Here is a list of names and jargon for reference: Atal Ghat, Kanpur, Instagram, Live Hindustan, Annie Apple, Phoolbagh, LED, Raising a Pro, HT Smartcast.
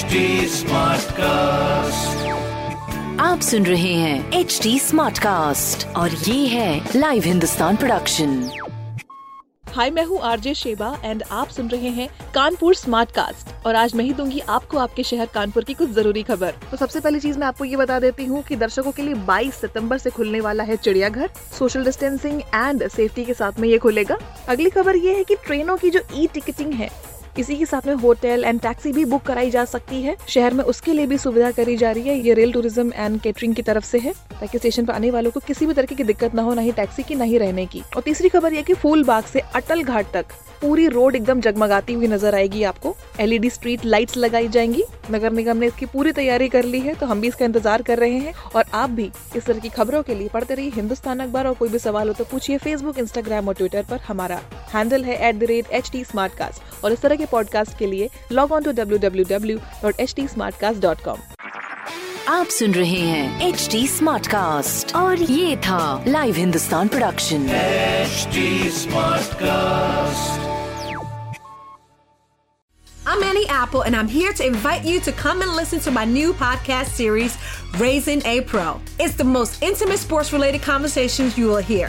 HT smart cast, आप सुन रहे हैं HT स्मार्ट कास्ट और ये है लाइव हिंदुस्तान प्रोडक्शन। हाय, मैं हूँ आरजे शेबा एंड आप सुन रहे हैं कानपुर स्मार्ट कास्ट और आज मैं ही दूंगी आपको आपके शहर कानपुर की कुछ जरूरी खबर। तो सबसे पहली चीज मैं आपको ये बता देती हूँ कि दर्शकों के लिए 22 सितंबर से खुलने वाला है चिड़ियाघर। सोशल डिस्टेंसिंग एंड सेफ्टी के साथ में ये खुलेगा। अगली खबर ये है कि ट्रेनों की जो ई टिकटिंग है, इसी के साथ में होटल एंड टैक्सी भी बुक कराई जा सकती है। शहर में उसके लिए भी सुविधा करी जा रही है। ये रेल टूरिज्म एंड कैटरिंग की तरफ से है ताकि स्टेशन पर आने वालों को किसी भी तरीके की दिक्कत ना हो, ना ही टैक्सी की, ना ही रहने की। और तीसरी खबर ये कि फूलबाग से अटल घाट तक पूरी रोड एकदम जगमगाती हुई नजर आएगी आपको। LED स्ट्रीट लाइट्स लगाई जाएंगी। नगर निगम ने इसकी पूरी तैयारी कर ली है तो हम भी इसका इंतजार कर रहे हैं। और आप भी इस तरह की खबरों के लिए पढ़ते रहिए हिंदुस्तान अखबार और कोई भी सवाल हो तो पूछिए Facebook, Instagram और Twitter पर। हमारा हैंडल है @HT Smartcast और इस तरह के पॉडकास्ट के लिए लॉग ऑन टू www.htsmartcast.com। आप सुन रहे हैं HT Smartcast और ये था live Hindustan production HT Smartcast। I'm Annie Apple and I'm here to invite you to come and listen to my new podcast series, Raising a Pro. It's the most intimate sports-related conversations you will hear.